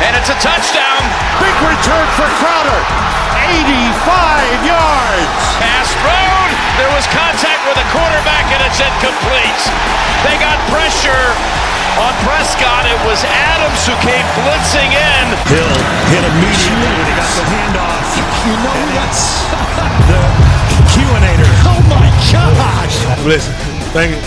and it's a touchdown. Big return for Crowder, 85 yards. Pass thrown, there was contact with the quarterback, and it's incomplete. They got pressure on Prescott. It was Adams who came blitzing in. Hill hit immediately when he got the handoff. You know that's the Q-inator. Oh my gosh. Listen, thank you.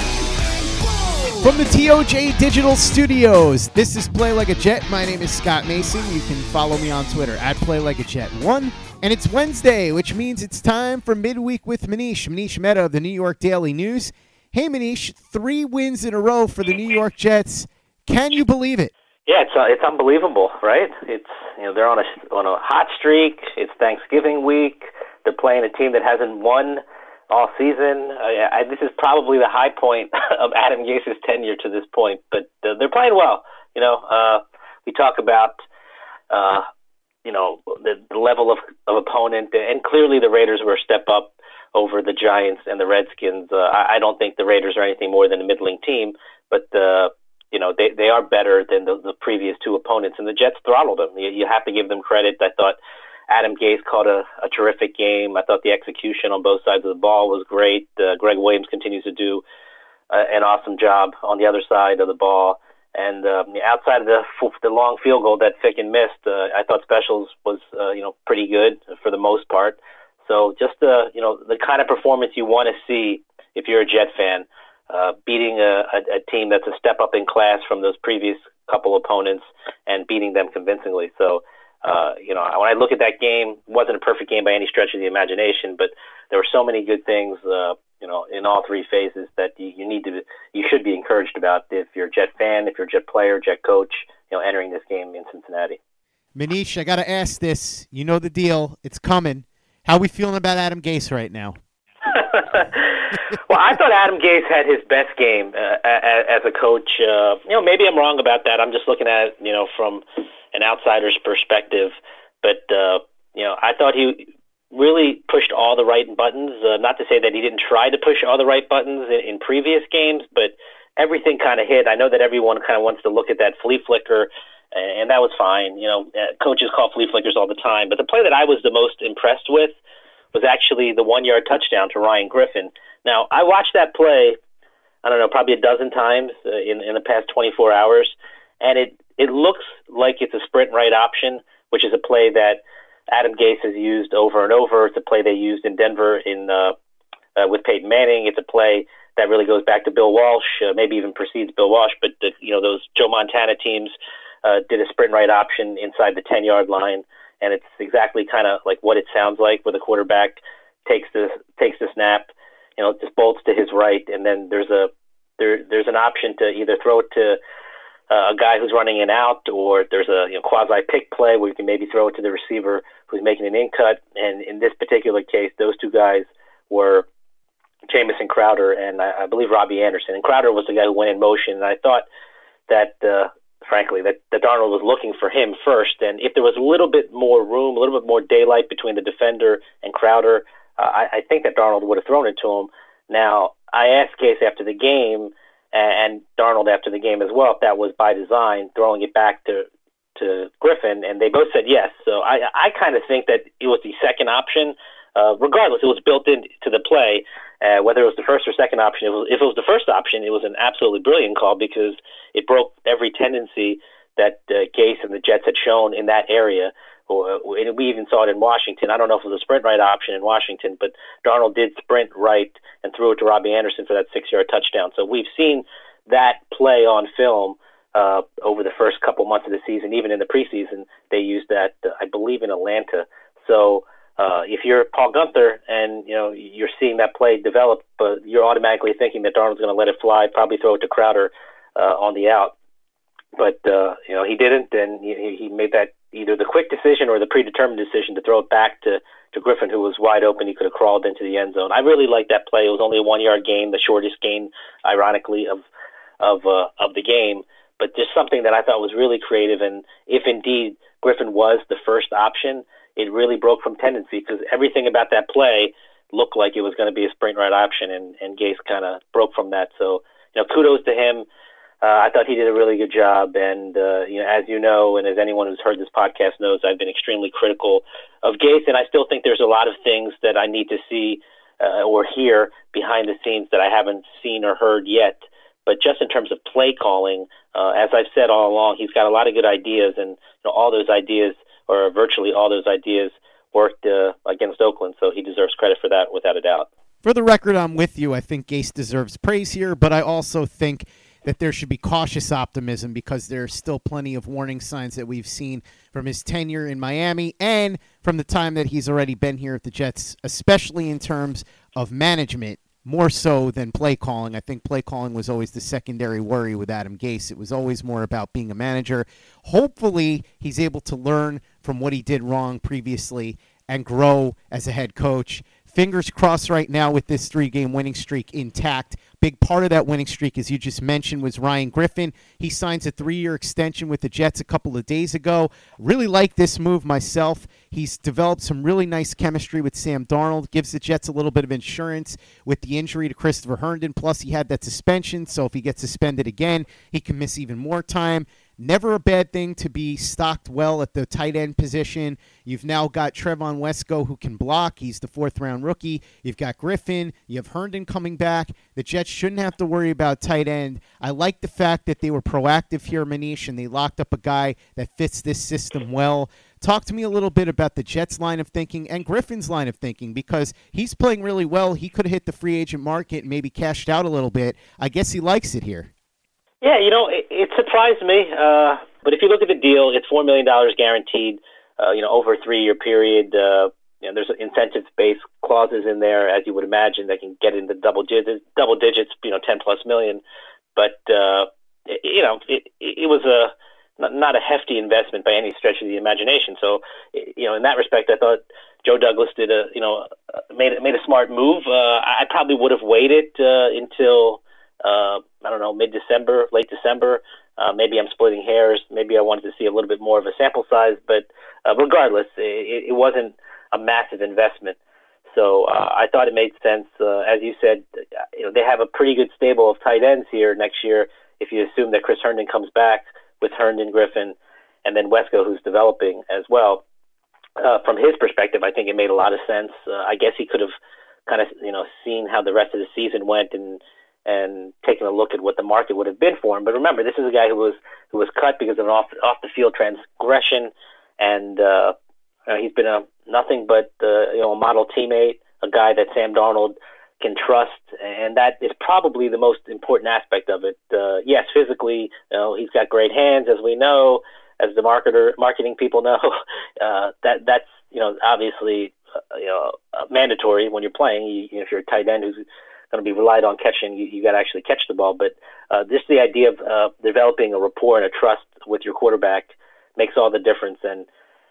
From the TOJ Digital Studios, this is Play Like a Jet. My name is Scott Mason. You can follow me on Twitter at PlayLikeAJet1. And it's Wednesday, which means it's time for Midweek with Manish Mehta of the New York Daily News. Hey, Manish, 3 wins in a row for the New York Jets. Can you believe it? Yeah, it's unbelievable, right? It's, you know, they're on a hot streak. It's Thanksgiving week. They're playing a team that hasn't won all season. This is probably the high point of Adam Gase's tenure to this point, but they're playing well. You know, we talk about, you know, the level of opponent, and clearly the Raiders were a step up over the Giants and the Redskins. I don't think the Raiders are anything more than a middling team, but, you know, they are better than the previous 2 opponents, and the Jets throttled them. You have to give them credit. I thought Adam Gase caught a terrific game. I thought the execution on both sides of the ball was great. Greg Williams continues to do an awesome job on the other side of the ball. And outside of the long field goal that Ficken missed, I thought specials was pretty good for the most part. So just the kind of performance you want to see if you're a Jet fan, beating a team that's a step up in class from those previous couple opponents and beating them convincingly. So. When I look at that game, it wasn't a perfect game by any stretch of the imagination, but there were so many good things, in all 3 phases that you should be encouraged about if you're a Jet fan, if you're a Jet player, Jet coach, entering this game in Cincinnati. Manish, I got to ask this. You know the deal. It's coming. How are we feeling about Adam Gase right now? Well, I thought Adam Gase had his best game as a coach. Maybe I'm wrong about that. I'm just looking at it, from an outsider's perspective. But, I thought he really pushed all the right buttons. Not to say that he didn't try to push all the right buttons in previous games, but everything kind of hit. I know that everyone kind of wants to look at that flea flicker, and that was fine. Coaches call flea flickers all the time. But the play that I was the most impressed with was actually the 1-yard touchdown to Ryan Griffin. Now, I watched that play, I don't know, probably 12 times in the past 24 hours, and it looks like it's a sprint right option, which is a play that Adam Gase has used over and over. It's a play they used in Denver with Peyton Manning. It's a play that really goes back to Bill Walsh, maybe even precedes Bill Walsh, but those Joe Montana teams did a sprint right option inside the 10-yard line, and it's exactly kind of like what it sounds like, where the quarterback takes the snap, just bolts to his right, and then there's an option to either throw it to a guy who's running an out, or there's a quasi-pick play where you can maybe throw it to the receiver who's making an in cut. And in this particular case, those 2 guys were Jamison Crowder and I believe Robbie Anderson. And Crowder was the guy who went in motion. And I thought that, frankly, that Darnold was looking for him first. And if there was a little bit more room, a little bit more daylight between the defender and Crowder, I think that Darnold would have thrown it to him. Now, I asked Gase after the game, and Darnold after the game as well, if that was by design, throwing it back to Griffin, and they both said yes. So I kind of think that it was the second option. Regardless, it was built into the play. Whether it was the first or second option, if it was the first option, it was an absolutely brilliant call because it broke every tendency that Gase and the Jets had shown in that area. And we even saw it in Washington. I don't know if it was a sprint right option in Washington, but Darnold did sprint right and threw it to Robbie Anderson for that 6-yard touchdown. So we've seen that play on film over the first couple months of the season. Even in the preseason, they used that, I believe, in Atlanta. So if you're Paul Gunther and you're seeing that play develop, you're automatically thinking that Darnold's going to let it fly, probably throw it to Crowder on the out. But he didn't, and he made that either the quick decision or the predetermined decision to throw it back to Griffin, who was wide open. He could have crawled into the end zone. I really liked that play. It was only a 1 yard gain, the shortest gain, ironically, of the game. But just something that I thought was really creative. And if indeed Griffin was the first option, it really broke from tendency, because everything about that play looked like it was going to be a sprint right option, and Gase kind of broke from that. So, you know, kudos to him. I thought he did a really good job, and you know, as you know, and as anyone who's heard this podcast knows, I've been extremely critical of Gase, and I still think there's a lot of things that I need to see or hear behind the scenes that I haven't seen or heard yet. But just in terms of play calling, as I've said all along, he's got a lot of good ideas, and you know, all those ideas, or virtually all those ideas, worked against Oakland, so he deserves credit for that without a doubt. For the record, I'm with you. I think Gase deserves praise here, but I also think that there should be cautious optimism, because there's still plenty of warning signs that we've seen from his tenure in Miami and from the time that he's already been here at the Jets, especially in terms of management, more so than play calling. I think play calling was always the secondary worry with Adam Gase. It was always more about being a manager. Hopefully, he's able to learn from what he did wrong previously and grow as a head coach. Fingers crossed right now with this three-game winning streak intact. Big part of that winning streak, as you just mentioned, was Ryan Griffin. He signs a 3-year extension with the Jets a couple of days ago. Really like this move myself. He's developed some really nice chemistry with Sam Darnold. Gives the Jets a little bit of insurance with the injury to Christopher Herndon. Plus, he had that suspension, so if he gets suspended again, he can miss even more time. Never a bad thing to be stocked well at the tight end position. You've now got Trevon Wesco, who can block. He's the fourth-round rookie. You've got Griffin. You have Herndon coming back. The Jets shouldn't have to worry about tight end. I like the fact that they were proactive here, Manish, and they locked up a guy that fits this system well. Talk to me a little bit about the Jets' line of thinking and Griffin's line of thinking, because he's playing really well. He could have hit the free agent market and maybe cashed out a little bit. I guess he likes it here. Yeah, you know, it surprised me. But if you look at the deal, it's $4 million guaranteed, you know, over a 3-year period. You know, there's incentive-based clauses in there, as you would imagine, that can get into double digits, you know, 10-plus million. But, you know, it was not a hefty investment by any stretch of the imagination. So, you know, in that respect, I thought Joe Douglas made a smart move. I probably would have waited until... I don't know, mid-December, late December. Maybe I'm splitting hairs. Maybe I wanted to see a little bit more of a sample size. But regardless, it wasn't a massive investment. So I thought it made sense. As you said, you know, they have a pretty good stable of tight ends here next year. If you assume that Chris Herndon comes back with Herndon, Griffin, and then Wesco, who's developing as well. From his perspective, I think it made a lot of sense. I guess he could have kind of, you know, seen how the rest of the season went and taking a look at what the market would have been for him. But remember, this is a guy who was cut because of an off the field transgression, and he's been nothing but a model teammate, a guy that Sam Darnold can trust, and that is probably the most important aspect of it. Yes, physically, you know, he's got great hands, as we know, as the marketing people know. That's you know, obviously mandatory when you're playing. You know, if you're a tight end who's going to be relied on catching, you got to actually catch the ball. But just the idea of developing a rapport and a trust with your quarterback makes all the difference. And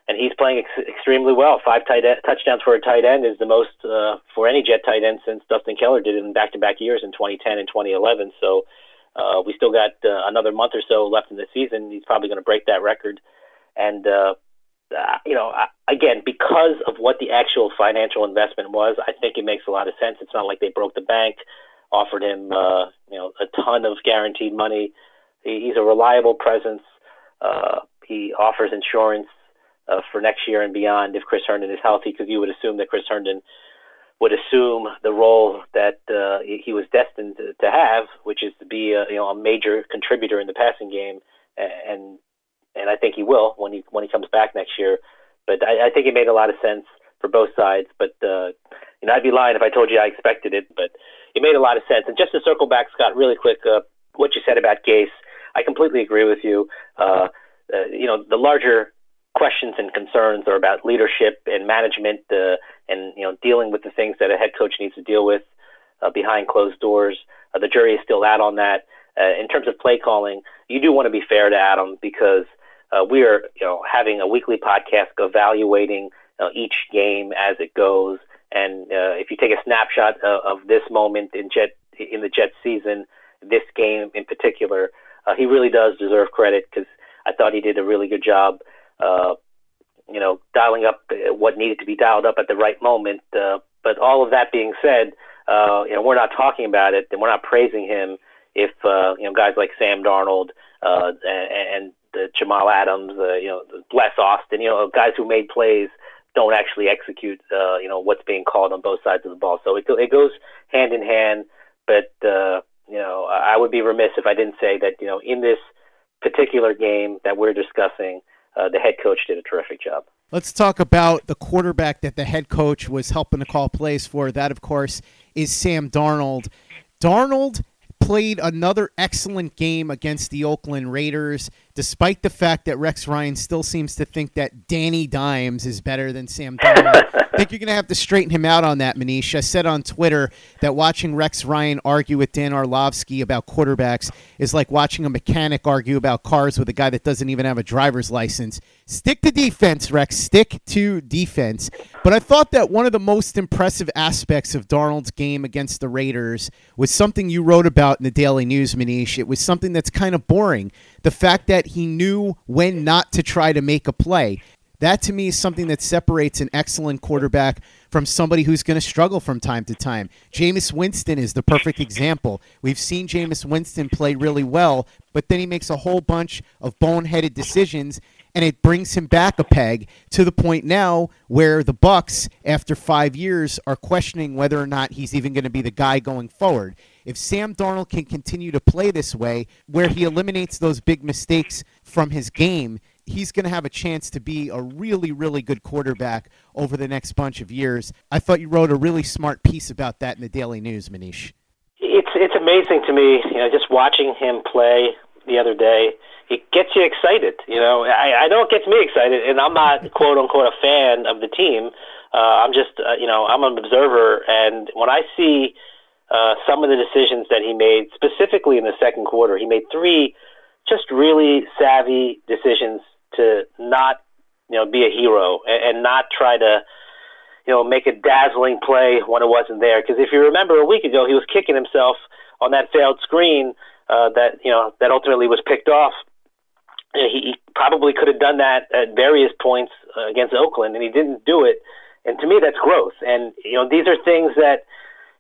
he's playing extremely well. 5 touchdowns for a tight end is the most for any Jet tight end since Dustin Keller did it in back-to-back years in 2010 and 2011. So we still got another month or so left in the season. He's probably going to break that record. And, you know, again, because of what the actual financial investment was, I think it makes a lot of sense. It's not like they broke the bank, offered him, a ton of guaranteed money. He's a reliable presence. He offers insurance for next year and beyond if Chris Herndon is healthy, because you would assume that Chris Herndon would assume the role that he was destined to have, which is to be a major contributor in the passing game, and I think he will when he comes back next year. But I think it made a lot of sense for both sides. But I'd be lying if I told you I expected it. But it made a lot of sense. And just to circle back, Scott, really quick, what you said about Gase, I completely agree with you. The larger questions and concerns are about leadership and management, and dealing with the things that a head coach needs to deal with behind closed doors. The jury is still out on that. In terms of play calling, you do want to be fair to Adam, because We are, having a weekly podcast evaluating each game as it goes. And if you take a snapshot of this moment in the Jets season, this game in particular, he really does deserve credit because I thought he did a really good job, dialing up what needed to be dialed up at the right moment. But all of that being said, we're not talking about it and we're not praising him if guys like Sam Darnold and Jamal Adams, Bless Austin, guys who made plays don't actually execute, what's being called on both sides of the ball. So it goes hand in hand. But I would be remiss if I didn't say that in this particular game that we're discussing, the head coach did a terrific job. Let's talk about the quarterback that the head coach was helping to call plays for. That, of course, is Sam Darnold. Darnold played another excellent game against the Oakland Raiders, despite the fact that Rex Ryan still seems to think that Danny Dimes is better than Sam Darnold. I think you're going to have to straighten him out on that, Manish. I said on Twitter that watching Rex Ryan argue with Dan Orlovsky about quarterbacks is like watching a mechanic argue about cars with a guy that doesn't even have a driver's license. Stick to defense, Rex. Stick to defense. But I thought that one of the most impressive aspects of Darnold's game against the Raiders was something you wrote about in the Daily News, Manish. It was something that's kind of boring. The fact that he knew when not to try to make a play. That, to me, is something that separates an excellent quarterback from somebody who's going to struggle from time to time. Jameis Winston is the perfect example. We've seen Jameis Winston play really well, but then he makes a whole bunch of boneheaded decisions, and it brings him back a peg to the point now where the Bucs, after 5 years, are questioning whether or not he's even going to be the guy going forward. If Sam Darnold can continue to play this way, where he eliminates those big mistakes from his game, he's going to have a chance to be a really, really good quarterback over the next bunch of years. I thought you wrote a really smart piece about that in the Daily News, Manish. It's amazing to me, just watching him play the other day. It gets you excited, I know it gets me excited, and I'm not quote unquote a fan of the team. I'm just, I'm an observer, and when I see some of the decisions that he made, specifically in the second quarter, he made three just really savvy decisions to not, be a hero and not try to, make a dazzling play when it wasn't there. Because if you remember a week ago, he was kicking himself on that failed screen that ultimately was picked off. He probably could have done that at various points against Oakland, and he didn't do it. And to me, that's growth. And, these are things that,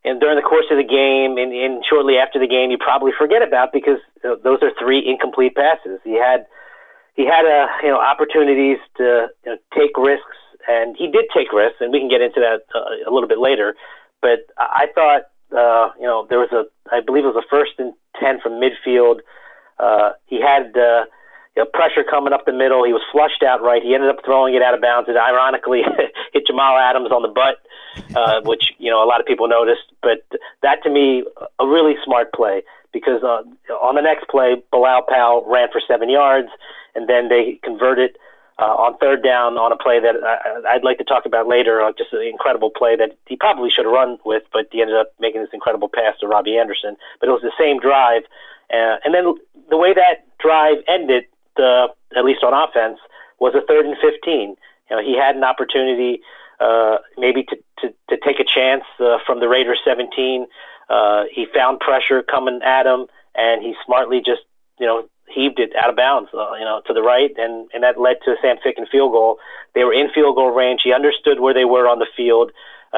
and during the course of the game and shortly after the game, you probably forget about because those are three incomplete passes. He had opportunities to take risks, and he did take risks, and we can get into that a little bit later. But I thought there was I believe it was a 1st and 10 from midfield. He had pressure coming up the middle. He was flushed out right. He ended up throwing it out of bounds. It ironically hit Jamal Adams on the butt, which a lot of people noticed. But that, to me, a really smart play because on the next play, Bilal Powell ran for 7 yards, and then they converted on 3rd down on a play that I'd like to talk about later, just an incredible play that he probably should have run with, but he ended up making this incredible pass to Robbie Anderson. But it was the same drive. And then the way that drive ended, at least on offense, was a 3rd and 15. He had an opportunity maybe to take a chance from the Raiders 17. He found pressure coming at him, and he smartly just heaved it out of bounds to the right, and that led to a Sam Ficken field goal. They were in field goal range. He understood where they were on the field.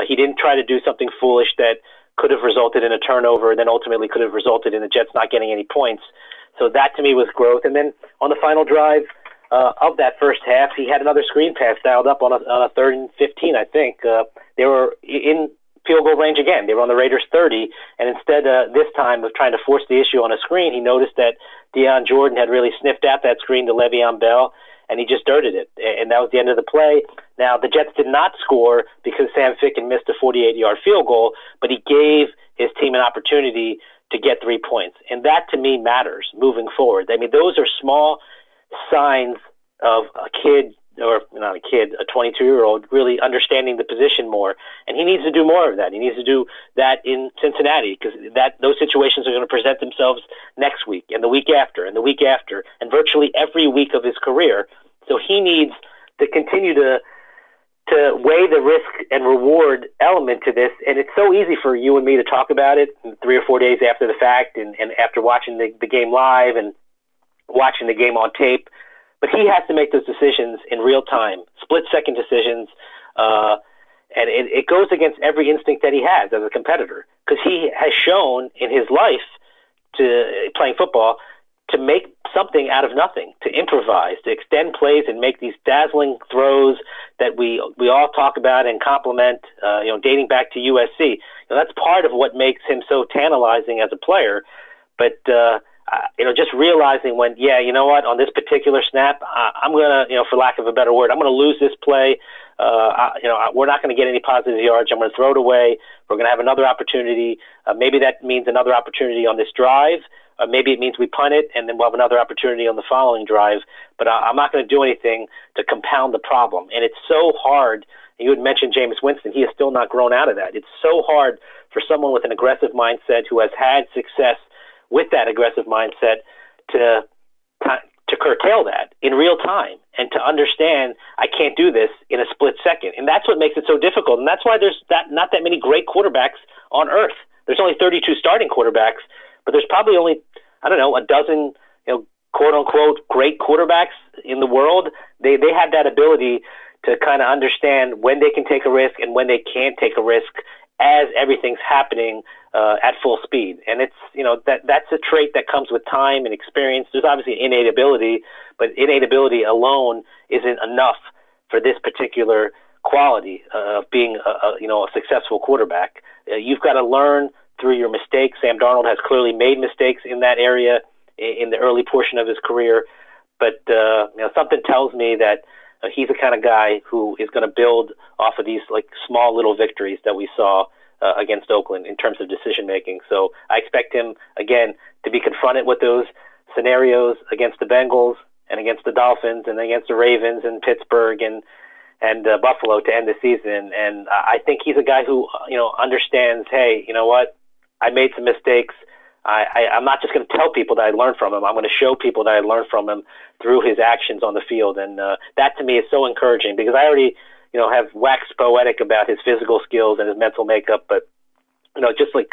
He didn't try to do something foolish that could have resulted in a turnover and then ultimately could have resulted in the Jets not getting any points. So that, to me, was growth. And then on the final drive of that 1st half, he had another screen pass dialed up on a 3rd and 15, I think. They were in field goal range again. They were on the Raiders' 30, and instead this time of trying to force the issue on a screen, he noticed that Dion Jordan had really sniffed out that screen to Le'Veon Bell, and he just dirted it. And that was the end of the play. Now, the Jets did not score because Sam Ficken missed a 48-yard field goal, but he gave his team an opportunity to get 3 points. And that, to me, matters moving forward. I mean, those are small signs of a kid or not a kid, a 22-year-old, really understanding the position more. And he needs to do more of that. He needs to do that in Cincinnati, because those situations are going to present themselves next week and the week after and the week after and virtually every week of his career. So he needs to continue to weigh the risk and reward element to this. And it's so easy for you and me to talk about it 3 or 4 days after the fact and after watching the game live and watching the game on tape. But he has to make those decisions in real time, split-second decisions, and it goes against every instinct that he has as a competitor, because he has shown in his life to playing football to make something out of nothing, to improvise, to extend plays and make these dazzling throws that we all talk about and compliment, dating back to USC. Now, that's part of what makes him so tantalizing as a player, but just realizing when, on this particular snap, I'm going to, for lack of a better word, I'm going to lose this play. We're not going to get any positive yards. I'm going to throw it away. We're going to have another opportunity. Maybe that means another opportunity on this drive. Maybe it means we punt it, and then we'll have another opportunity on the following drive. But I'm not going to do anything to compound the problem. And it's so hard. You had mentioned Jameis Winston. He has still not grown out of that. It's so hard for someone with an aggressive mindset who has had success with that aggressive mindset to curtail that in real time and to understand I can't do this in a split second. And that's what makes it so difficult. And that's why there's not that many great quarterbacks on earth. There's only 32 starting quarterbacks, but there's probably only, a dozen, quote-unquote great quarterbacks in the world. They have that ability to kind of understand when they can take a risk and when they can't take a risk as everything's happening at full speed. And it's, that's a trait that comes with time and experience. There's obviously an innate ability, but innate ability alone isn't enough for this particular quality of being, a successful quarterback. You've got to learn through your mistakes. Sam Darnold has clearly made mistakes in that area in the early portion of his career. But, something tells me that he's the kind of guy who is going to build off of these small little victories that we saw against Oakland in terms of decision making. So I expect him again to be confronted with those scenarios against the Bengals and against the Dolphins and against the Ravens and Pittsburgh and Buffalo to end the season. And I think he's a guy who understands. Hey, you know what? I made some mistakes. I'm not just going to tell people that I learned from him. I'm going to show people that I learned from him through his actions on the field. And that to me is so encouraging, because I already, have waxed poetic about his physical skills and his mental makeup. But, just like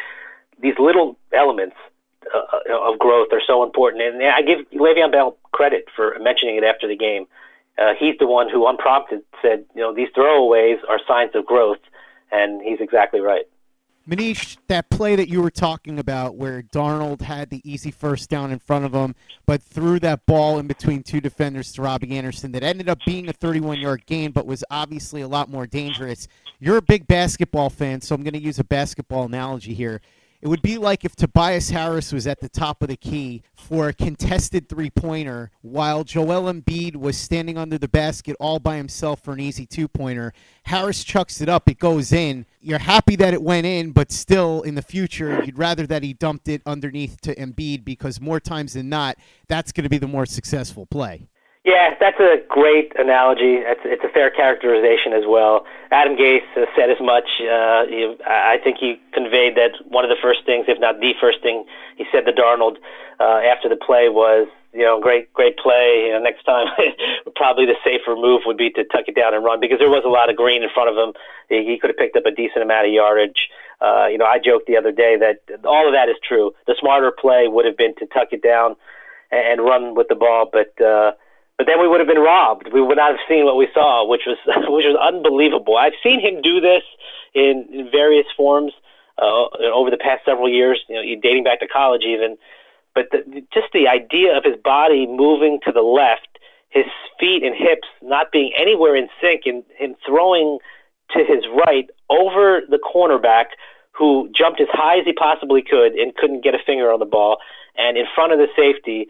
these little elements of growth are so important. And I give Le'Veon Bell credit for mentioning it after the game. He's the one who unprompted said, these throwaways are signs of growth. And he's exactly right. Manish, that play that you were talking about where Darnold had the easy first down in front of him, but threw that ball in between two defenders to Robbie Anderson that ended up being a 31-yard gain, but was obviously a lot more dangerous. You're a big basketball fan, so I'm going to use a basketball analogy here. It would be like if Tobias Harris was at the top of the key for a contested three-pointer while Joel Embiid was standing under the basket all by himself for an easy two-pointer. Harris chucks it up. It goes in. You're happy that it went in, but still in the future, you'd rather that he dumped it underneath to Embiid, because more times than not, that's going to be the more successful play. Yeah, that's a great analogy. It's a fair characterization as well. Adam Gase said as much. I think he conveyed that one of the first things, if not the first thing, he said to Darnold after the play was, great play. Next time, probably the safer move would be to tuck it down and run, because there was a lot of green in front of him. He could have picked up a decent amount of yardage. I joked the other day that all of that is true. The smarter play would have been to tuck it down and run with the ball, but then we would have been robbed. We would not have seen what we saw, which was unbelievable. I've seen him do this in various forms over the past several years, dating back to college even. But just the idea of his body moving to the left, his feet and hips not being anywhere in sync, and him throwing to his right over the cornerback, who jumped as high as he possibly could and couldn't get a finger on the ball, and in front of the safety.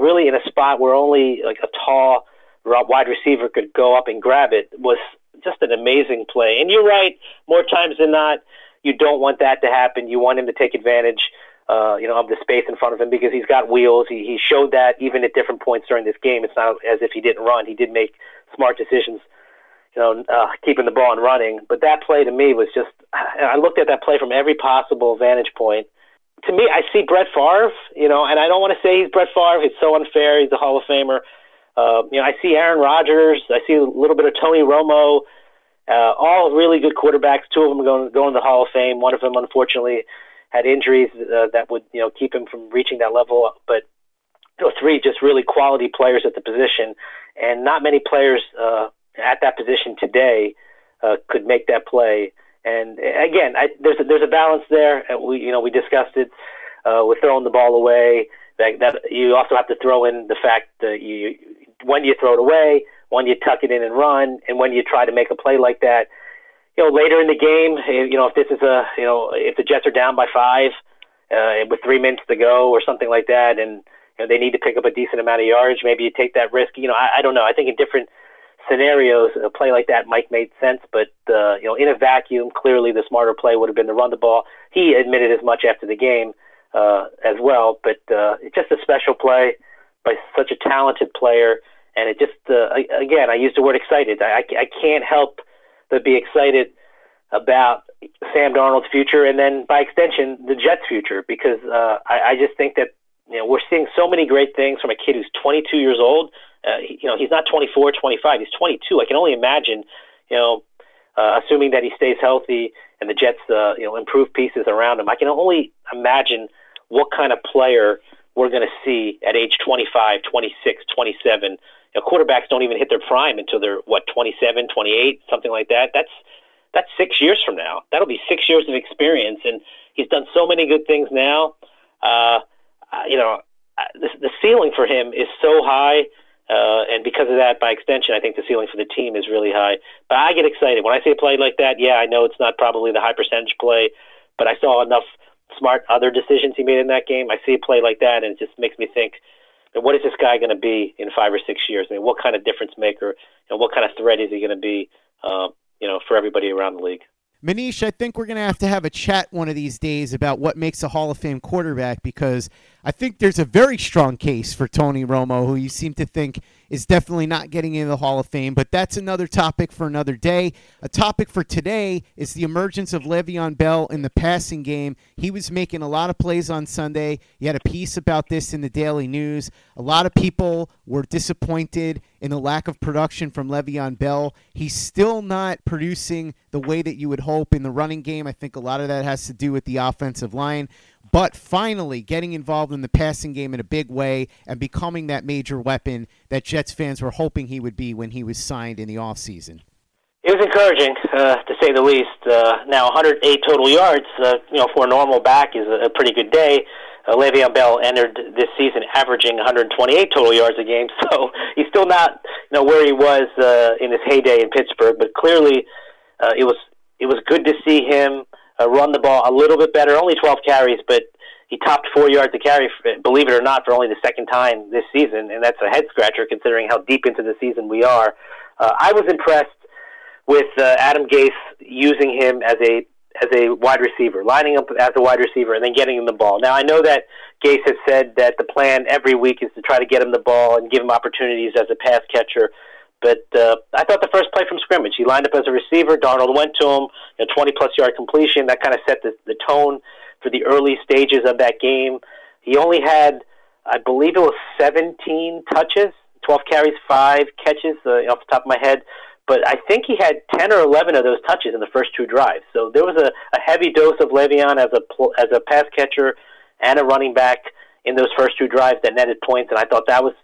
Really in a spot where only a tall wide receiver could go up and grab it, was just an amazing play. And you're right, more times than not, you don't want that to happen. You want him to take advantage, of the space in front of him, because he's got wheels. He showed that even at different points during this game. It's not as if he didn't run. He did make smart decisions, keeping the ball and running. But that play to me was just, I looked at that play from every possible vantage point. To me, I see Brett Favre, and I don't want to say he's Brett Favre. It's so unfair. He's a Hall of Famer. I see Aaron Rodgers. I see a little bit of Tony Romo. All really good quarterbacks. Two of them are going to the Hall of Fame. One of them, unfortunately, had injuries that would keep him from reaching that level. But three just really quality players at the position, and not many players at that position today could make that play. And again, there's a balance there. We discussed it with throwing the ball away. That you also have to throw in the fact that when you throw it away, when you tuck it in and run, and when you try to make a play like that. Later in the game, if this is if the Jets are down by 5 with 3 minutes to go or something like that, and they need to pick up a decent amount of yards, maybe you take that risk. I don't know. I think in different scenarios, a play like that might make sense, but in a vacuum, clearly the smarter play would have been to run the ball. He admitted as much after the game as well, but it's just a special play by such a talented player, and it just, again, I used the word excited. I can't help but be excited about Sam Darnold's future, and then by extension, the Jets' future, because I just think that we're seeing so many great things from a kid who's 22 years old. He's not 24, 25. He's 22. I can only imagine, assuming that he stays healthy and the Jets, improve pieces around him. I can only imagine what kind of player we're going to see at age 25, 26, 27. Quarterbacks don't even hit their prime until they're, 27, 28, something like that. That's 6 years from now. That'll be 6 years of experience, and he's done so many good things now. The ceiling for him is so high, and because of that, by extension, I think the ceiling for the team is really high. But I get excited when I see a play like that. Yeah, I know it's not probably the high percentage play, but I saw enough smart other decisions he made in that game. I see a play like that, and it just makes me think, what is this guy going to be in 5 or 6 years? I mean, what kind of difference maker and what kind of threat is he going to be, for everybody around the league? Manish, I think we're going to have a chat one of these days about what makes a Hall of Fame quarterback, because I think there's a very strong case for Tony Romo, who you seem to think is definitely not getting into the Hall of Fame, but that's another topic for another day. A topic for today is the emergence of Le'Veon Bell in the passing game. He was making a lot of plays on Sunday. You had a piece about this in the Daily News. A lot of people were disappointed in the lack of production from Le'Veon Bell. He's still not producing the way that you would hope in the running game. I think a lot of that has to do with the offensive line. But finally getting involved in the passing game in a big way and becoming that major weapon that Jets fans were hoping he would be when he was signed in the offseason. It was encouraging, to say the least. Now, 108 total yards, for a normal back is a pretty good day. Le'Veon Bell entered this season averaging 128 total yards a game, so he's still not, where he was in his heyday in Pittsburgh. But clearly, it was good to see him run the ball a little bit better. Only 12 carries, but he topped 4 yards a carry, believe it or not, for only the second time this season, and that's a head scratcher considering how deep into the season we are. I was impressed with Adam Gase using him as a wide receiver, lining up as a wide receiver and then getting him the ball. Now, I know that Gase has said that the plan every week is to try to get him the ball and give him opportunities as a pass catcher, but I thought the first play from scrimmage, he lined up as a receiver, Darnold went to him, 20-plus yard completion, that kind of set the tone for the early stages of that game. He only had, I believe it was 17 touches, 12 carries, 5 catches off the top of my head, but I think he had 10 or 11 of those touches in the first two drives. So there was a heavy dose of Le'Veon as a pass catcher and a running back in those first two drives that netted points, and I thought that was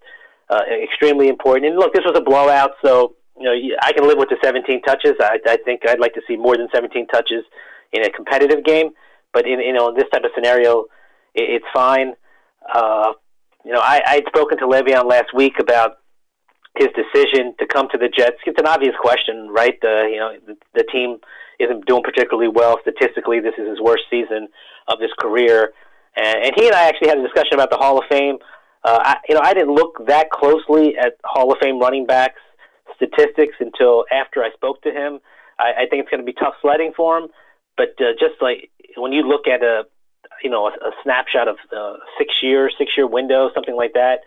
extremely important. And look, this was a blowout, so I can live with the 17 touches. I think I'd like to see more than 17 touches in a competitive game, but in this type of scenario, it's fine. I had spoken to Le'Veon last week about his decision to come to the Jets. It's an obvious question, right? The team isn't doing particularly well statistically. This is his worst season of his career. And he and I actually had a discussion about the Hall of Fame. I didn't look that closely at Hall of Fame running backs statistics until after I spoke to him. I think it's going to be tough sledding for him. But just like when you look at a snapshot of a six-year window, something like that,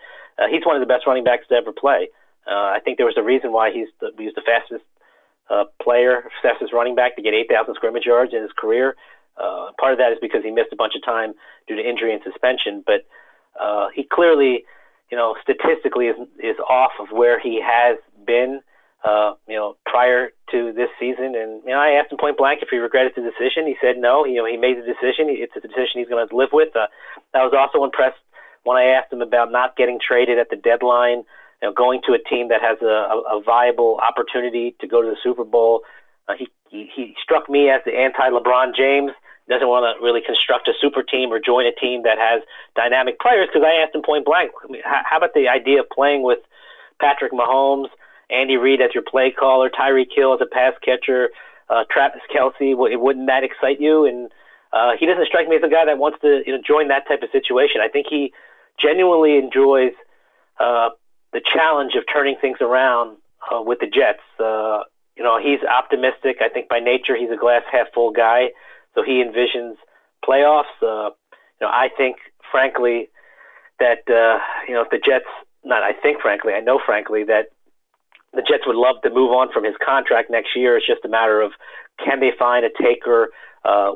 he's one of the best running backs to ever play. I think there was a reason why he's the fastest player, fastest running back to get 8,000 scrimmage yards in his career. Part of that is because he missed a bunch of time due to injury and suspension, but he clearly, you know, statistically is off of where he has been, you know, prior to this season. And, you know, I asked him point blank if he regretted the decision. He said no. You know, he made the decision. It's a decision he's going to live with. I was also impressed when I asked him about not getting traded at the deadline, you know, going to a team that has a viable opportunity to go to the Super Bowl. He struck me as the anti-LeBron James. Doesn't want to really construct a super team or join a team that has dynamic players, because I asked him point blank, I mean, how about the idea of playing with Patrick Mahomes, Andy Reid as your play caller, Tyreek Hill as a pass catcher, Travis Kelce? Wouldn't that excite you? And he doesn't strike me as a guy that wants to, you know, join that type of situation. I think he genuinely enjoys the challenge of turning things around with the Jets. You know, he's optimistic. I think by nature he's a glass half full guy, so he envisions playoffs. You know, I think frankly that you know, if the Jets, not I think frankly, I know frankly that the Jets would love to move on from his contract next year. It's just a matter of, can they find a taker?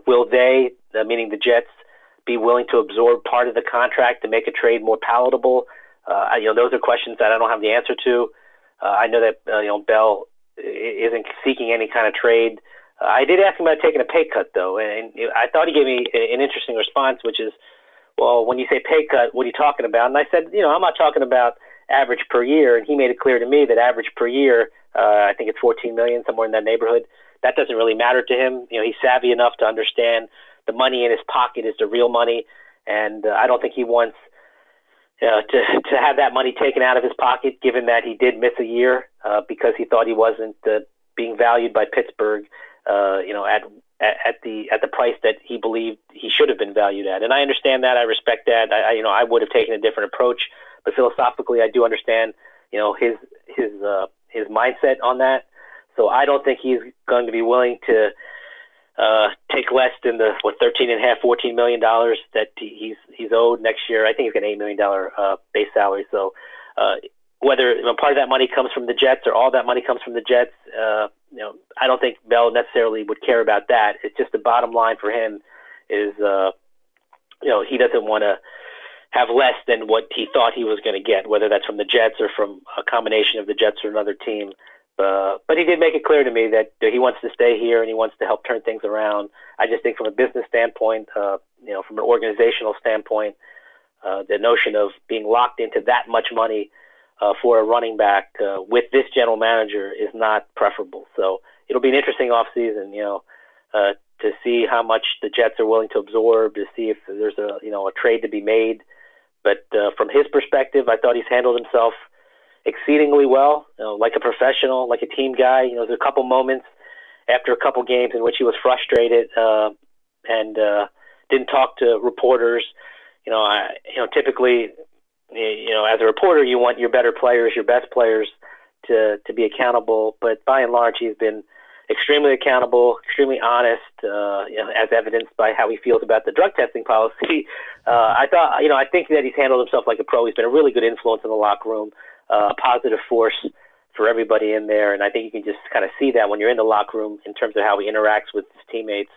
Will they, meaning the Jets, be willing to absorb part of the contract to make a trade more palatable? You know, those are questions that I don't have the answer to. I know that you know, Bell isn't seeking any kind of trade. I did ask him about taking a pay cut, though, and I thought he gave me an interesting response, which is, well, when you say pay cut, what are you talking about? And I said, you know, I'm not talking about average per year, and he made it clear to me that average per year, I think it's $14 million, somewhere in that neighborhood. That doesn't really matter to him. You know, he's savvy enough to understand the money in his pocket is the real money, and I don't think he wants to have that money taken out of his pocket, given that he did miss a year because he thought he wasn't being valued by Pittsburgh, you know, at the price that he believed he should have been valued at. And I understand that. I respect that. I you know, I would have taken a different approach, but philosophically, I do understand, you know, his mindset on that. So I don't think he's going to be willing to take less than the $13.5–$14 million that he's owed next year. I think he's got an $8 million base salary. So whether, you know, part of that money comes from the Jets or all that money comes from the Jets, you know, I don't think Bell necessarily would care about that. It's just the bottom line for him is, you know, he doesn't want to have less than what he thought he was going to get, whether that's from the Jets or from a combination of the Jets or another team. But he did make it clear to me that he wants to stay here and he wants to help turn things around. I just think from a business standpoint, you know, from an organizational standpoint, the notion of being locked into that much money for a running back with this general manager is not preferable. So it'll be an interesting offseason, you know, to see how much the Jets are willing to absorb, to see if there's a, you know, a trade to be made. But from his perspective, I thought he's handled himself exceedingly well, you know, like a professional, like a team guy. You know, there's a couple moments after a couple games in which he was frustrated and didn't talk to reporters. You know, typically, you know, as a reporter, you want your better players, your best players, to be accountable. But by and large, he's been extremely accountable, extremely honest, you know, as evidenced by how he feels about the drug testing policy. I think that he's handled himself like a pro. He's been a really good influence in the locker room. A positive force for everybody in there, and I think you can just kind of see that when you're in the locker room in terms of how he interacts with his teammates.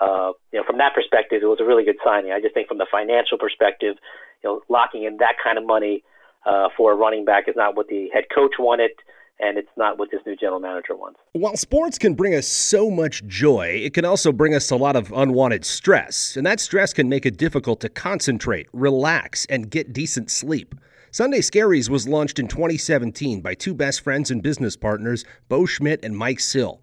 You know, from that perspective, it was a really good signing. I just think from the financial perspective, you know, locking in that kind of money for a running back is not what the head coach wanted, and it's not what this new general manager wants. While sports can bring us so much joy, it can also bring us a lot of unwanted stress, and that stress can make it difficult to concentrate, relax, and get decent sleep. Sunday Scaries was launched in 2017 by two best friends and business partners, Bo Schmidt and Mike Sill.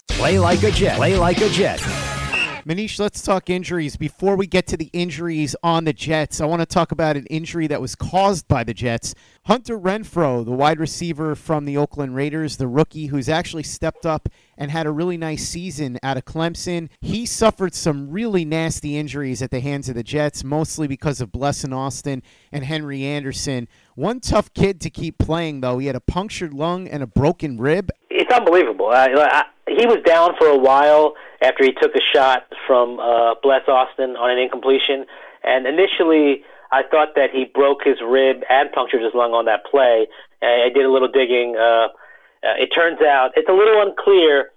Play like a Jet. Play like a Jet. Manish, let's talk injuries. Before we get to the injuries on the Jets, I want to talk about an injury that was caused by the Jets. Hunter Renfrow, the wide receiver from the Oakland Raiders, the rookie who's actually stepped up and had a really nice season out of Clemson. He suffered some really nasty injuries at the hands of the Jets, mostly because of Blessing Austin and Henry Anderson. One tough kid to keep playing, though. He had a punctured lung and a broken rib. It's unbelievable. He was down for a while after he took a shot from Bless Austin on an incompletion. And initially, I thought that he broke his rib and punctured his lung on that play. I did a little digging. It turns out it's a little unclear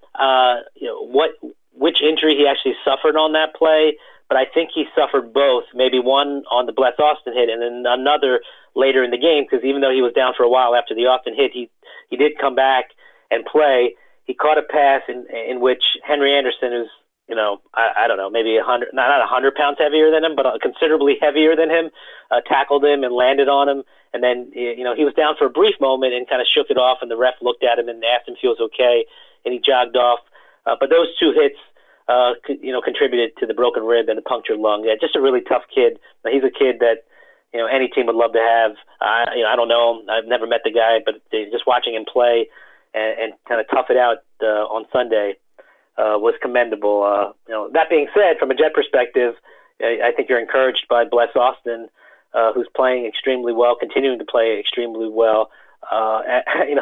which injury he actually suffered on that play, but I think he suffered both, maybe one on the Bless Austin hit and then another later in the game, because even though he was down for a while after the Austin hit, he did come back and play. He caught a pass in which Henry Anderson is, I don't know, maybe 100, not 100 pounds heavier than him, but considerably heavier than him, tackled him and landed on him. And then, he was down for a brief moment and kind of shook it off, and the ref looked at him and asked him if he was okay, and he jogged off. But those two hits, contributed to the broken rib and the punctured lung. Yeah, just a really tough kid. He's a kid that, any team would love to have. I don't know him. I've never met the guy, but just watching him play and kind of tough it out on Sunday was commendable. That being said, from a Jet perspective, I think you're encouraged by Bless Austin, who's playing extremely well, continuing to play extremely well. Look, I'm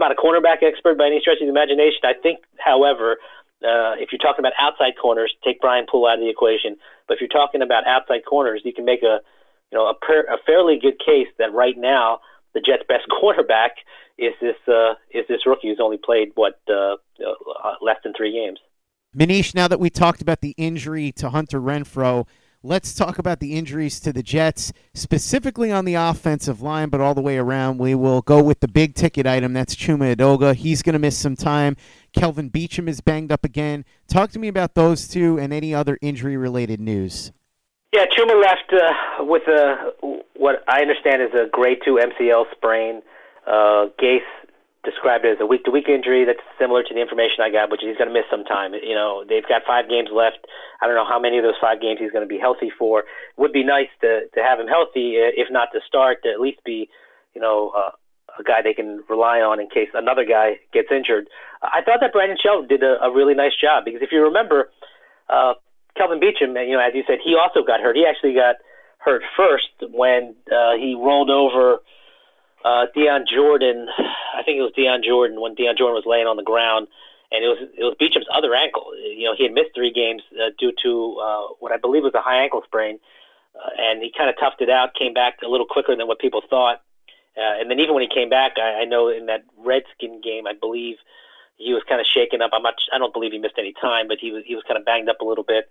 not a cornerback expert by any stretch of the imagination. I think, however, if you're talking about outside corners, take Brian Poole out of the equation. But if you're talking about outside corners, you can make a fairly good case that right now the Jets' best cornerback is this rookie who's only played, less than 3 games. Manish, now that we talked about the injury to Hunter Renfrow, let's talk about the injuries to the Jets, specifically on the offensive line, but all the way around. We will go with the big ticket item. That's Chuma Edoga. He's going to miss some time. Kelvin Beachum is banged up again. Talk to me about those two and any other injury-related news. Yeah, Chuma left with what I understand is a grade 2 MCL sprain. Gase described it as a week-to-week injury. That's similar to the information I got, which is he's going to miss some time. They've got 5 games left. I don't know how many of those 5 games he's going to be healthy for. It would be nice to have him healthy, if not to start, to at least be, a guy they can rely on in case another guy gets injured. I thought that Brandon Shell did a really nice job, because if you remember, Kelvin Beachum, as you said, he also got hurt. He actually got hurt first when he rolled over Dion Jordan. I think it was Dion Jordan, when Dion Jordan was laying on the ground, and it was Beachum's other ankle. He had missed 3 games due to what I believe was a high ankle sprain, and he kind of toughed it out, came back a little quicker than what people thought. And then even when he came back, I know in that Redskin game, I believe he was kind of shaken up. I don't believe he missed any time, but he was kind of banged up a little bit.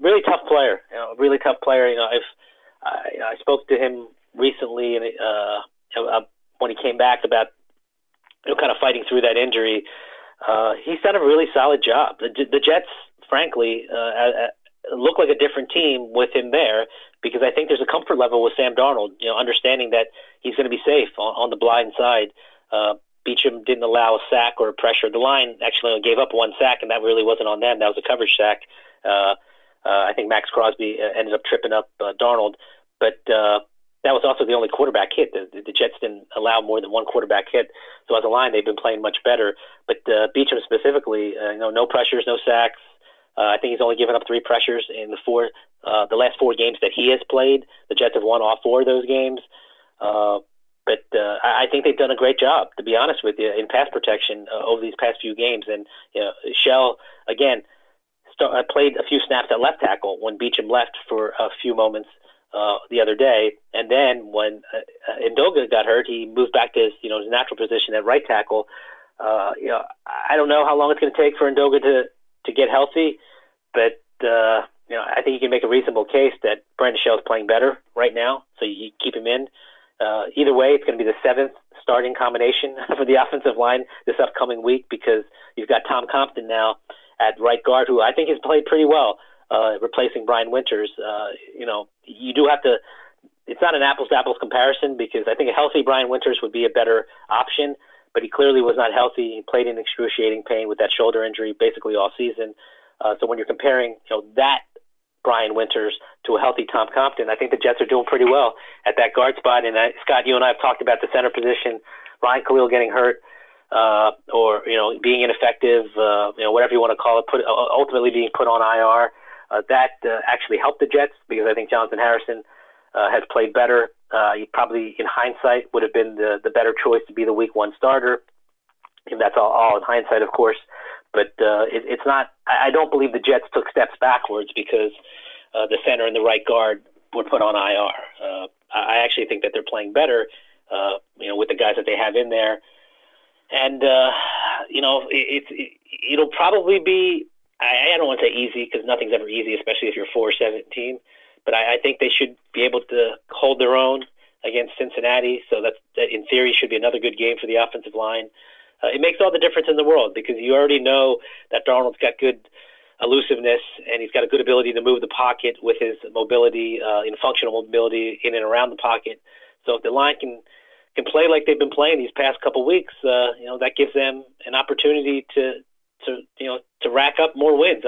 Really tough player. Really tough player. I spoke to him recently, and when he came back, about kind of fighting through that injury. He's done a really solid job. The Jets, frankly, look like a different team with him there, because I think there's a comfort level with Sam Darnold, understanding that he's going to be safe on the blind side. Beachum didn't allow a sack or a pressure. The line actually only gave up 1 sack, and that really wasn't on them. That was a coverage sack. I think Max Crosby ended up tripping up Darnold, but that was also the only quarterback hit. The Jets didn't allow more than 1 quarterback hit. So as a line, they've been playing much better. But Beachum specifically, no pressures, no sacks, I think he's only given up 3 pressures in the last 4 games that he has played. The Jets have won all 4 of those games. But I think they've done a great job, to be honest with you, in pass protection over these past few games. And you know, Shell, again, played a few snaps at left tackle when Beachum left for a few moments the other day. And then when Edoga got hurt, he moved back to his natural position at right tackle. I don't know how long it's going to take for Edoga to get healthy, but I think you can make a reasonable case that Brandon Shell is playing better right now, so you keep him in. Either way, it's going to be the 7th starting combination for the offensive line this upcoming week, because you've got Tom Compton now at right guard, who I think has played pretty well, replacing Brian Winters. You do have to – it's not an apples-to-apples comparison, because I think a healthy Brian Winters would be a better option, but he clearly was not healthy. He played in excruciating pain with that shoulder injury basically all season. So when you're comparing that Brian Winters to a healthy Tom Compton, I think the Jets are doing pretty well at that guard spot. And Scott, you and I have talked about the center position, Ryan Khalil getting hurt or being ineffective, whatever you want to call it, ultimately being put on IR. That actually helped the Jets, because I think Jonathan Harrison has played better. He probably, in hindsight, would have been the better choice to be the Week 1 starter. And that's all in hindsight, of course. But it's not. I don't believe the Jets took steps backwards because the center and the right guard were put on IR. I actually think that they're playing better, with the guys that they have in there. And it'll probably be. I don't want to say easy, because nothing's ever easy, especially if you're 4-17. But I think they should be able to hold their own against Cincinnati. So that in theory should be another good game for the offensive line. It makes all the difference in the world, because you already know that Darnold's got good elusiveness, and he's got a good ability to move the pocket with his mobility, functional mobility in and around the pocket. So if the line can play like they've been playing these past couple weeks, that gives them an opportunity to rack up more wins.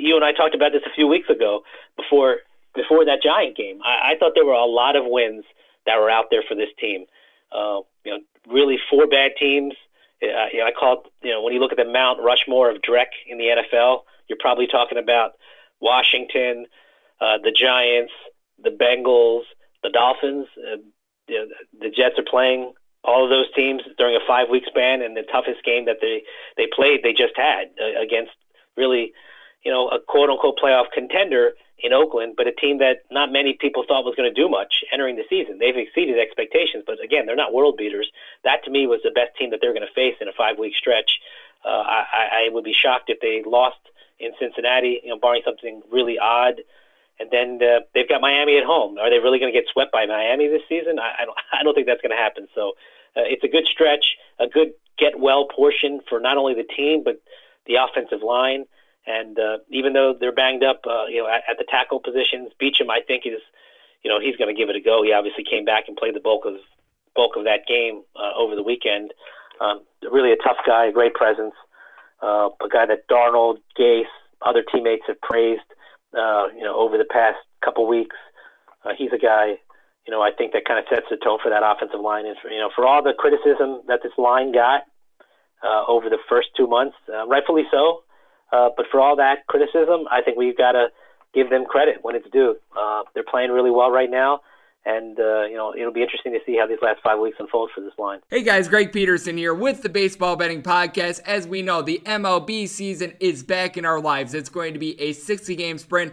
You and I talked about this a few weeks ago before that Giant game. I thought there were a lot of wins that were out there for this team. Really 4 bad teams. I call it, when you look at the Mount Rushmore of Drek in the NFL, you're probably talking about Washington, the Giants, the Bengals, the Dolphins. The Jets are playing all of those teams during a 5-week span, and the toughest game that they played, they just had against really, a quote-unquote playoff contender in Oakland, but a team that not many people thought was going to do much entering the season. They've exceeded expectations, but again, they're not world beaters. That, to me, was the best team that they're going to face in a 5-week stretch. I would be shocked if they lost in Cincinnati, barring something really odd. And then they've got Miami at home. Are they really going to get swept by Miami this season? I don't think that's going to happen. So it's a good stretch, a good get-well portion for not only the team but the offensive line. And even though they're banged up, at the tackle positions, Beachum, I think, is, he's going to give it a go. He obviously came back and played the bulk of that game over the weekend. Really a tough guy, great presence, a guy that Darnold, Gase, other teammates have praised, over the past couple weeks. He's a guy, I think that kind of sets the tone for that offensive line. And for all the criticism that this line got over the first 2 months, rightfully so. But for all that criticism, I think we've got to give them credit when it's due. They're playing really well right now. And, it'll be interesting to see how these last 5 weeks unfold for this line. Hey, guys, Greg Peterson here with the Baseball Betting Podcast. As we know, the MLB season is back in our lives. It's going to be a 60-game sprint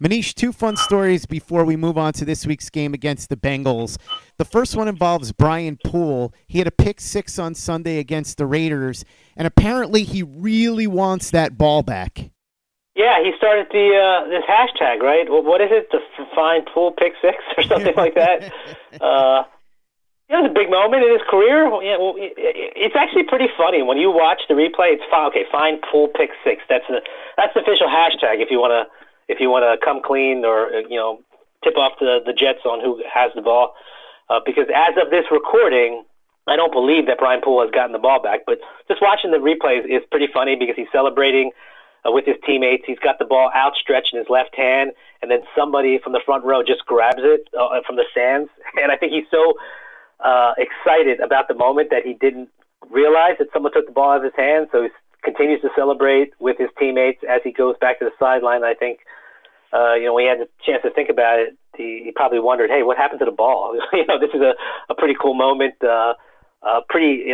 Manish, 2 fun stories before we move on to this week's game against the Bengals. The first one involves Brian Poole. He had a pick-6 on Sunday against the Raiders, and apparently he really wants that ball back. Yeah, he started this hashtag, right? What is it, the Find Poole Pick-6 or something like that? It was a big moment in his career. Yeah, well, it's actually pretty funny. When you watch the replay, it's Find Poole Pick-6. That's the official hashtag if you want to come clean or tip off to the Jets on who has the ball. Because as of this recording, I don't believe that Brian Poole has gotten the ball back. But just watching the replays is pretty funny because he's celebrating with his teammates. He's got the ball outstretched in his left hand, and then somebody from the front row just grabs it from the stands. And I think he's so excited about the moment that he didn't realize that someone took the ball out of his hand. So he continues to celebrate with his teammates as he goes back to the sideline. I think, when he had the chance to think about it, he probably wondered, hey, what happened to the ball? This is a pretty cool moment. Pretty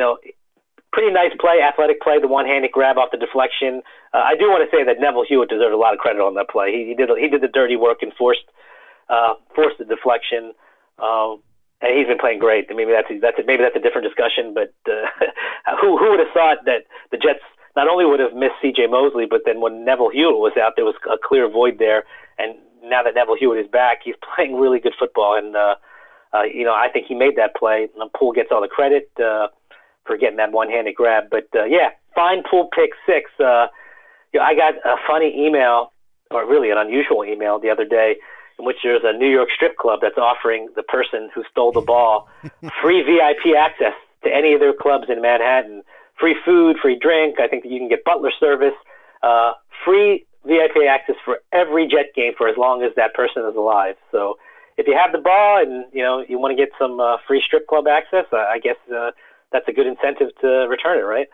nice play, athletic play, the one-handed grab off the deflection. I do want to say that Neville Hewitt deserved a lot of credit on that play. He did the dirty work and forced the deflection, and he's been playing great. Maybe that's a different discussion, but who would have thought that the Jets not only would have missed C.J. Mosley, but then when Neville Hewitt was out, there was a clear void there. And now that Neville Hewitt is back, he's playing really good football, and I think he made that play. And Poole gets all the credit for getting that one-handed grab. But, fine Poole pick six. I got a funny email, or really an unusual email the other day, in which there's a New York strip club that's offering the person who stole the ball free VIP access to any of their clubs in Manhattan, free food, free drink. I think that you can get butler service, free VIP access for every Jet game for as long as that person is alive. So if you have the ball and, you want to get some free strip club access, I guess that's a good incentive to return it, right?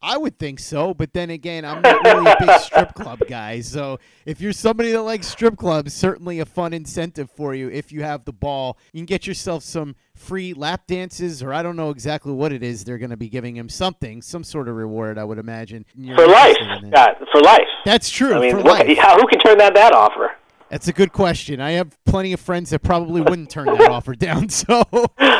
I would think so, but then again, I'm not really a big strip club guy. So if you're somebody that likes strip clubs, certainly a fun incentive for you. If you have the ball, you can get yourself some free lap dances, or I don't know exactly what it is. They're going to be giving him something, some sort of reward, I would imagine. For life. God, for life. That's true. I mean, who can turn down that offer? That's a good question. I have plenty of friends that probably wouldn't turn that offer down. So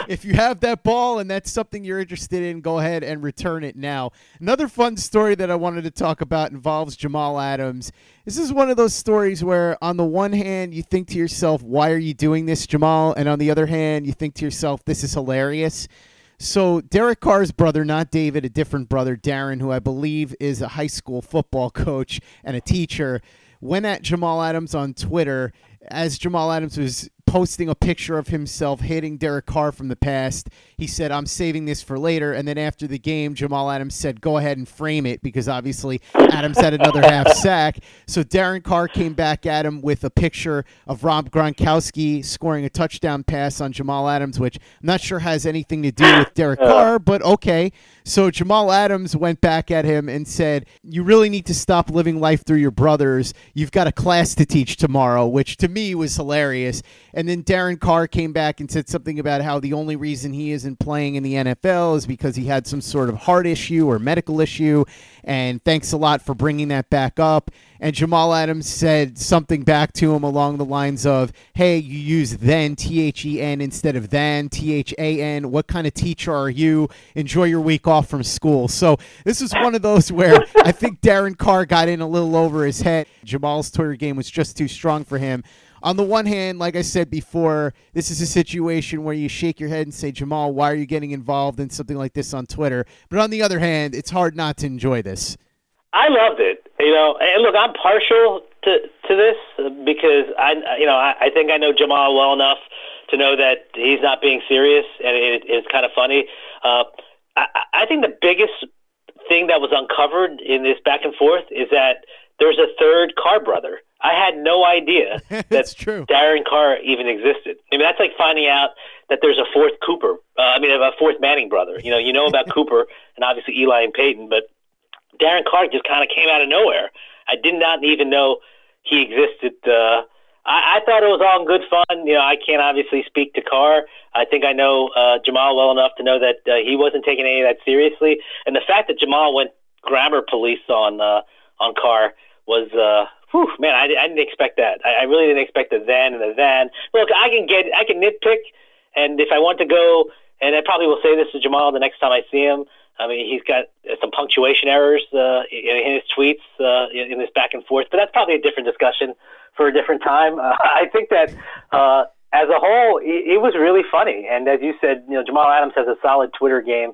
if you have that ball and that's something you're interested in, go ahead and return it now. Another fun story that I wanted to talk about involves Jamal Adams. This is one of those stories where on the one hand you think to yourself, why are you doing this, Jamal? And on the other hand, you think to yourself, this is hilarious. So Derek Carr's brother, not David, a different brother, Darren, who I believe is a high school football coach and a teacher, went at Jamal Adams on Twitter as Jamal Adams was posting a picture of himself hitting Derek Carr from the past. He said, I'm saving this for later. And then after the game, Jamal Adams said, go ahead and frame it, because obviously Adams had another half sack. So Darren Carr came back at him with a picture of Rob Gronkowski scoring a touchdown pass on Jamal Adams, which I'm not sure has anything to do with Derek Carr, but okay. So Jamal Adams went back at him and said, you really need to stop living life through your brothers. You've got a class to teach tomorrow, which to me was hilarious. And then Darren Carr came back and said something about how the only reason he isn't playing in the NFL is because he had some sort of heart issue or medical issue. And thanks a lot for bringing that back up. And Jamal Adams said something back to him along the lines of, hey, you use then, T-H-E-N, instead of than, T-H-A-N. What kind of teacher are you? Enjoy your week off from school. So this is one of those where I think Darren Carr got in a little over his head. Jamal's Twitter game was just too strong for him. On the one hand, like I said before, this is a situation where you shake your head and say, Jamal, why are you getting involved in something like this on Twitter? But on the other hand, it's hard not to enjoy this. I loved it. And look, I'm partial to this because I think I know Jamal well enough to know that he's not being serious, and it's kind of funny. I think the biggest thing that was uncovered in this back and forth is that there's a third Carr brother. I had no idea that true. Darren Carr even existed. I mean, that's like finding out that there's a fourth Cooper. A fourth Manning brother. You know about Cooper and obviously Eli and Peyton, but Darren Carr just kind of came out of nowhere. I did not even know he existed. I thought it was all in good fun. I can't obviously speak to Carr. I think I know Jamal well enough to know that he wasn't taking any of that seriously. And the fact that Jamal went grammar police on Carr was. Whew, man, I didn't expect that. I really didn't expect the then and the then. Look, I can nitpick, and if I want to go, and I probably will say this to Jamal the next time I see him. I mean, he's got some punctuation errors in his tweets in this back and forth, but that's probably a different discussion for a different time. I think that as a whole, it was really funny, and as you said, Jamal Adams has a solid Twitter game,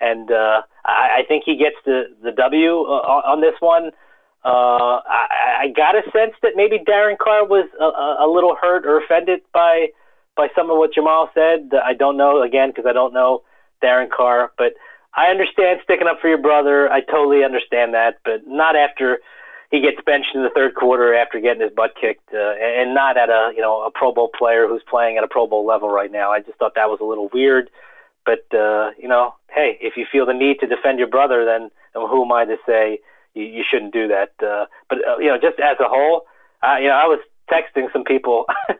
and I think he gets the W on this one. I got a sense that maybe Darren Carr was a little hurt or offended by some of what Jamal said. I don't know, again, because I don't know Darren Carr. But I understand sticking up for your brother. I totally understand that. But not after he gets benched in the third quarter after getting his butt kicked, and not at a Pro Bowl player who's playing at a Pro Bowl level right now. I just thought that was a little weird. But, hey, if you feel the need to defend your brother, then who am I to say you shouldn't do that? Just as a whole, I was texting some people in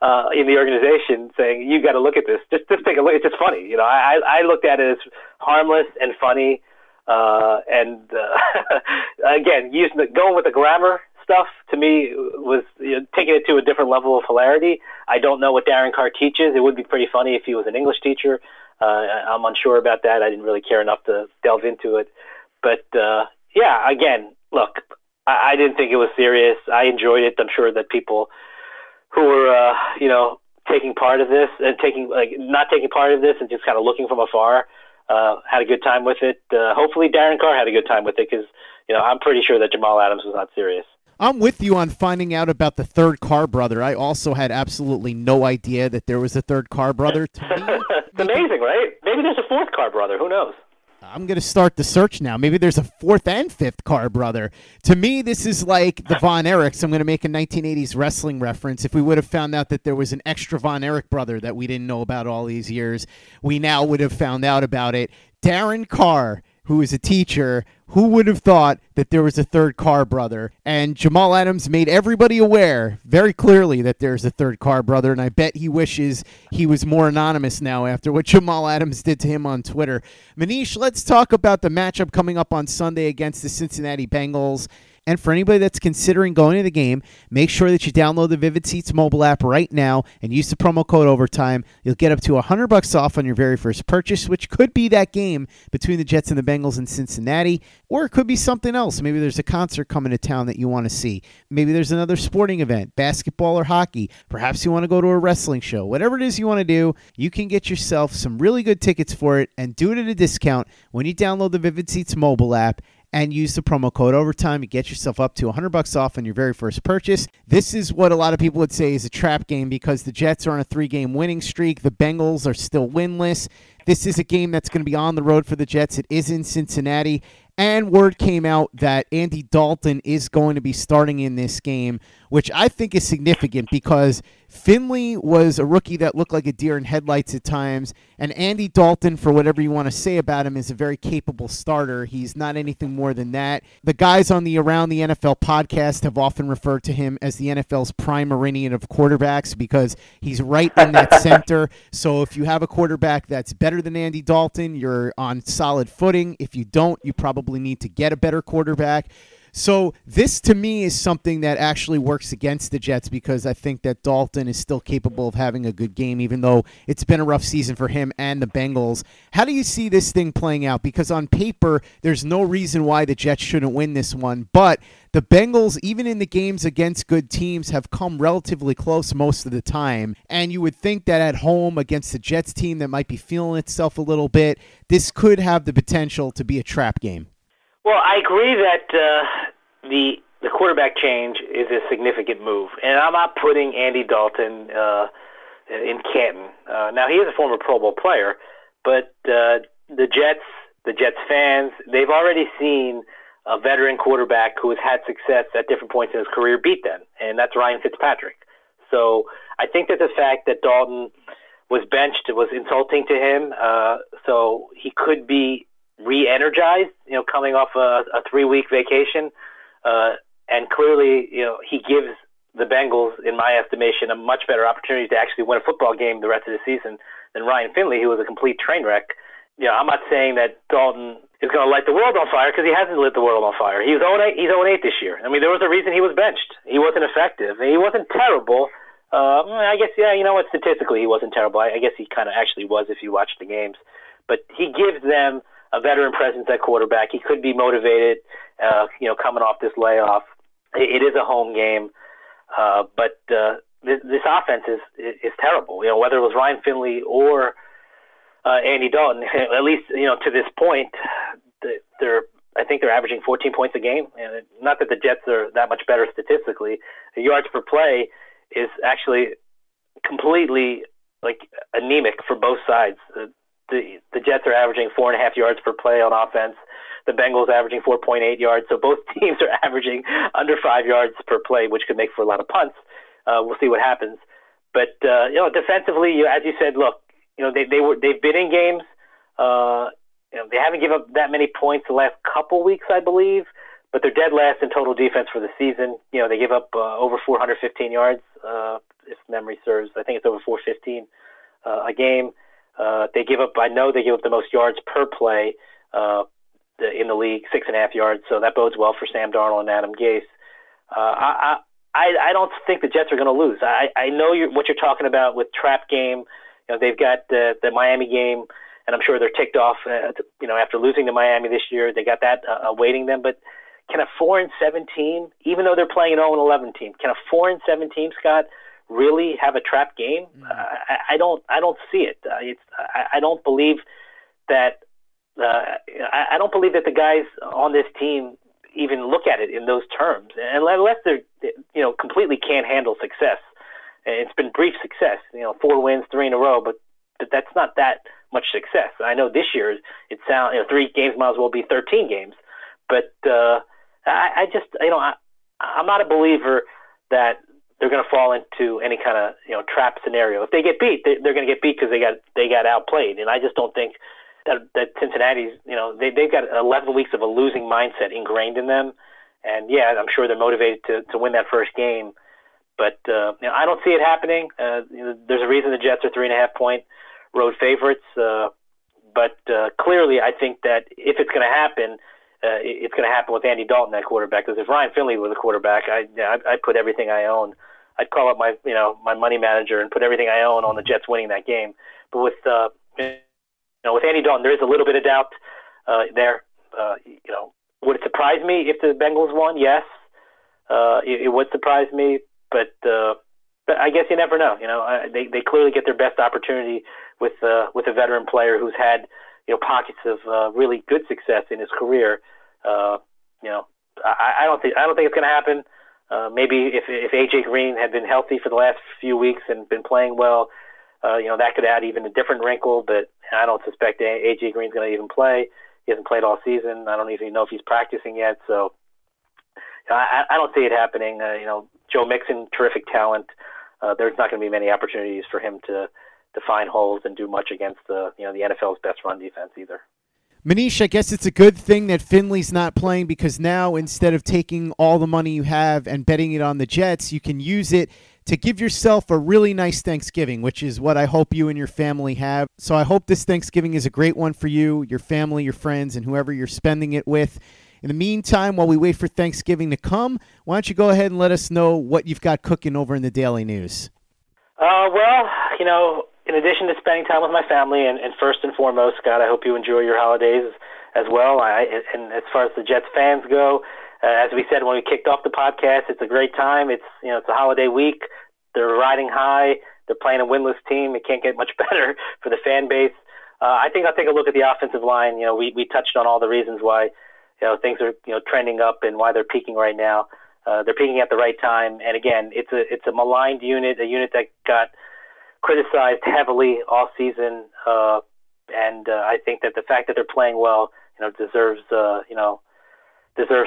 the organization saying, you got to look at this. Just take a look. It's just funny. I looked at it as harmless and funny. Again, going with the grammar stuff to me was taking it to a different level of hilarity. I don't know what Darren Carr teaches. It would be pretty funny if he was an English teacher. I'm unsure about that. I didn't really care enough to delve into it. But, again, look, I didn't think it was serious. I enjoyed it. I'm sure that people who were, taking part of this and not taking part of this and just kind of looking from afar had a good time with it. Hopefully Darren Carr had a good time with it because, I'm pretty sure that Jamal Adams was not serious. I'm with you on finding out about the third Carr brother. I also had absolutely no idea that there was a third Carr brother. To me, it's amazing, right? Maybe there's a fourth Carr brother. Who knows? I'm going to start the search now. Maybe there's a fourth and fifth Carr brother. To me, this is like the Von Erichs. I'm going to make a 1980s wrestling reference. If we would have found out that there was an extra Von Erich brother that we didn't know about all these years, we now would have found out about it. Darren Carr, who is a teacher, who would have thought that there was a third Carr brother? And Jamal Adams made everybody aware very clearly that there's a third Carr brother, and I bet he wishes he was more anonymous now after what Jamal Adams did to him on Twitter. Manish, let's talk about the matchup coming up on Sunday against the Cincinnati Bengals. And for anybody that's considering going to the game, make sure that you download the Vivid Seats mobile app right now and use the promo code OVERTIME. You'll get up to $100 off on your very first purchase, which could be that game between the Jets and the Bengals in Cincinnati, or it could be something else. Maybe there's a concert coming to town that you want to see. Maybe there's another sporting event, basketball or hockey. Perhaps you want to go to a wrestling show. Whatever it is you want to do, you can get yourself some really good tickets for it and do it at a discount when you download the Vivid Seats mobile app and use the promo code OVERTIME to get yourself up to $100 off on your very first purchase. This is what a lot of people would say is a trap game because the Jets are on a 3-game winning streak. The Bengals are still winless. This is a game that's going to be on the road for the Jets. It is in Cincinnati. And word came out that Andy Dalton is going to be starting in this game, which I think is significant because Finley was a rookie that looked like a deer in headlights at times, and Andy Dalton, for whatever you want to say about him, is a very capable starter. He's not anything more than that. The guys on the Around the NFL podcast have often referred to him as the NFL's prime meridian of quarterbacks because he's right in that center. So if you have a quarterback that's better than Andy Dalton, you're on solid footing. If you don't, you probably need to get a better quarterback. So this, to me, is something that actually works against the Jets because I think that Dalton is still capable of having a good game, even though it's been a rough season for him and the Bengals. How do you see this thing playing out? Because on paper, there's no reason why the Jets shouldn't win this one. But the Bengals, even in the games against good teams, have come relatively close most of the time. And you would think that at home against the Jets team that might be feeling itself a little bit, this could have the potential to be a trap game. Well, I agree that the quarterback change is a significant move, and I'm not putting Andy Dalton in Canton. Now, he is a former Pro Bowl player, but the Jets fans, they've already seen a veteran quarterback who has had success at different points in his career beat them, and that's Ryan Fitzpatrick. So I think that the fact that Dalton was benched was insulting to him, so he could be re-energized, coming off a 3-week vacation. And clearly, he gives the Bengals, in my estimation, a much better opportunity to actually win a football game the rest of the season than Ryan Finley, who was a complete train wreck. I'm not saying that Dalton is going to light the world on fire because he hasn't lit the world on fire. He's 0-8 this year. I mean, there was a reason he was benched. He wasn't effective. He wasn't terrible. I guess, statistically he wasn't terrible. I guess he kind of actually was if you watched the games. But he gives them a veteran presence at quarterback. He could be motivated, coming off this layoff. It is a home game, but this offense is terrible. Whether it was Ryan Finley or Andy Dalton, at least to this point, they're I think they're averaging 14 points a game. And not that the Jets are that much better statistically. The yards per play is actually completely like anemic for both sides. The Jets are averaging 4.5 yards per play on offense. The Bengals averaging 4.8 yards. So both teams are averaging under 5 yards per play, which could make for a lot of punts. We'll see what happens. But you know, defensively, as you said, look, you know, they've been in games. You know, they haven't given up that many points the last couple weeks, I believe, but they're dead last in total defense for the season. You know, they give up over 415 yards, if memory serves. I think it's over 415 a game. They give up, I know they give up the most yards per play in the league, 6.5 yards. So that bodes well for Sam Darnold and Adam Gase. I don't think the Jets are going to lose. I know what you're talking about with trap game. You know, they've got the Miami game, and I'm sure they're ticked off. You know, after losing to Miami this year, they got that awaiting them. But can a 4-7 team, even though they're playing an 0-11 team, can a 4-7 team, Scott, really have a trap game? Mm-hmm. I don't see it. I don't believe that. I don't believe that the guys on this team even look at it in those terms, unless they're, you know, completely can't handle success. It's been brief success, you know, 4 wins, 3 in a row, but that's not that much success. I know this year it sounds, you know, 3 games might as well be 13 games, but I just, you know, I'm not a believer that they're going to fall into any kind of, you know, trap scenario. If they get beat, they're going to get beat because they got outplayed, and I just don't think that Cincinnati's, you know, they've got 11 weeks of a losing mindset ingrained in them. And, yeah, I'm sure they're motivated to win that first game. But you know, I don't see it happening. You know, there's a reason the Jets are 3.5-point road favorites. But clearly I think that if it's going to happen, it's going to happen with Andy Dalton at quarterback. Because if Ryan Finley was a quarterback, I'd put everything I own. I'd call up my, you know, my money manager and put everything I own on the Jets winning that game. But with you know, with Andy Dalton, there is a little bit of doubt there. You know, would it surprise me if the Bengals won? Yes, it would surprise me. But I guess you never know. You know, they clearly get their best opportunity with a veteran player who's had, you know, pockets of really good success in his career. You know, I don't think it's going to happen. Maybe if AJ Green had been healthy for the last few weeks and been playing well, you know, that could add even a different wrinkle, but I don't suspect A.J. Green's going to even play. He hasn't played all season. I don't even know if he's practicing yet. So you know, I don't see it happening. You know, Joe Mixon, terrific talent. There's not going to be many opportunities for him to find holes and do much against the, you know, the NFL's best run defense either. Manish, I guess it's a good thing that Finley's not playing, because now instead of taking all the money you have and betting it on the Jets, you can use it to give yourself a really nice Thanksgiving, which is what I hope you and your family have. So I hope this Thanksgiving is a great one for you, your family, your friends, and whoever you're spending it with. In the meantime, while we wait for Thanksgiving to come, why don't you go ahead and let us know what you've got cooking over in the Daily News? Well, you know, in addition to spending time with my family, and first and foremost, Scott, I hope you enjoy your holidays as well. And as far as the Jets fans go, as we said when we kicked off the podcast, it's a great time. It's, you know, it's a holiday week. They're riding high. They're playing a winless team. It can't get much better for the fan base. I think I'll take a look at the offensive line. You know, we touched on all the reasons why, you know, things are, you know, trending up and why they're peaking right now. They're peaking at the right time. And again, it's a maligned unit, a unit that got criticized heavily all season, and I think that the fact that they're playing well, you know, deserves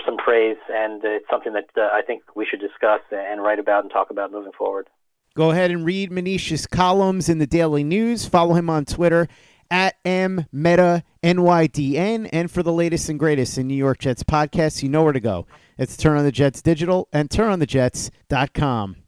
some praise, and it's something that I think we should discuss and write about and talk about moving forward. Go ahead and read Manish's columns in the Daily News. Follow him on Twitter at @mmetanydn, and for the latest and greatest in New York Jets podcasts, you know where to go. It's Turn on the Jets Digital and turnonthejets.com.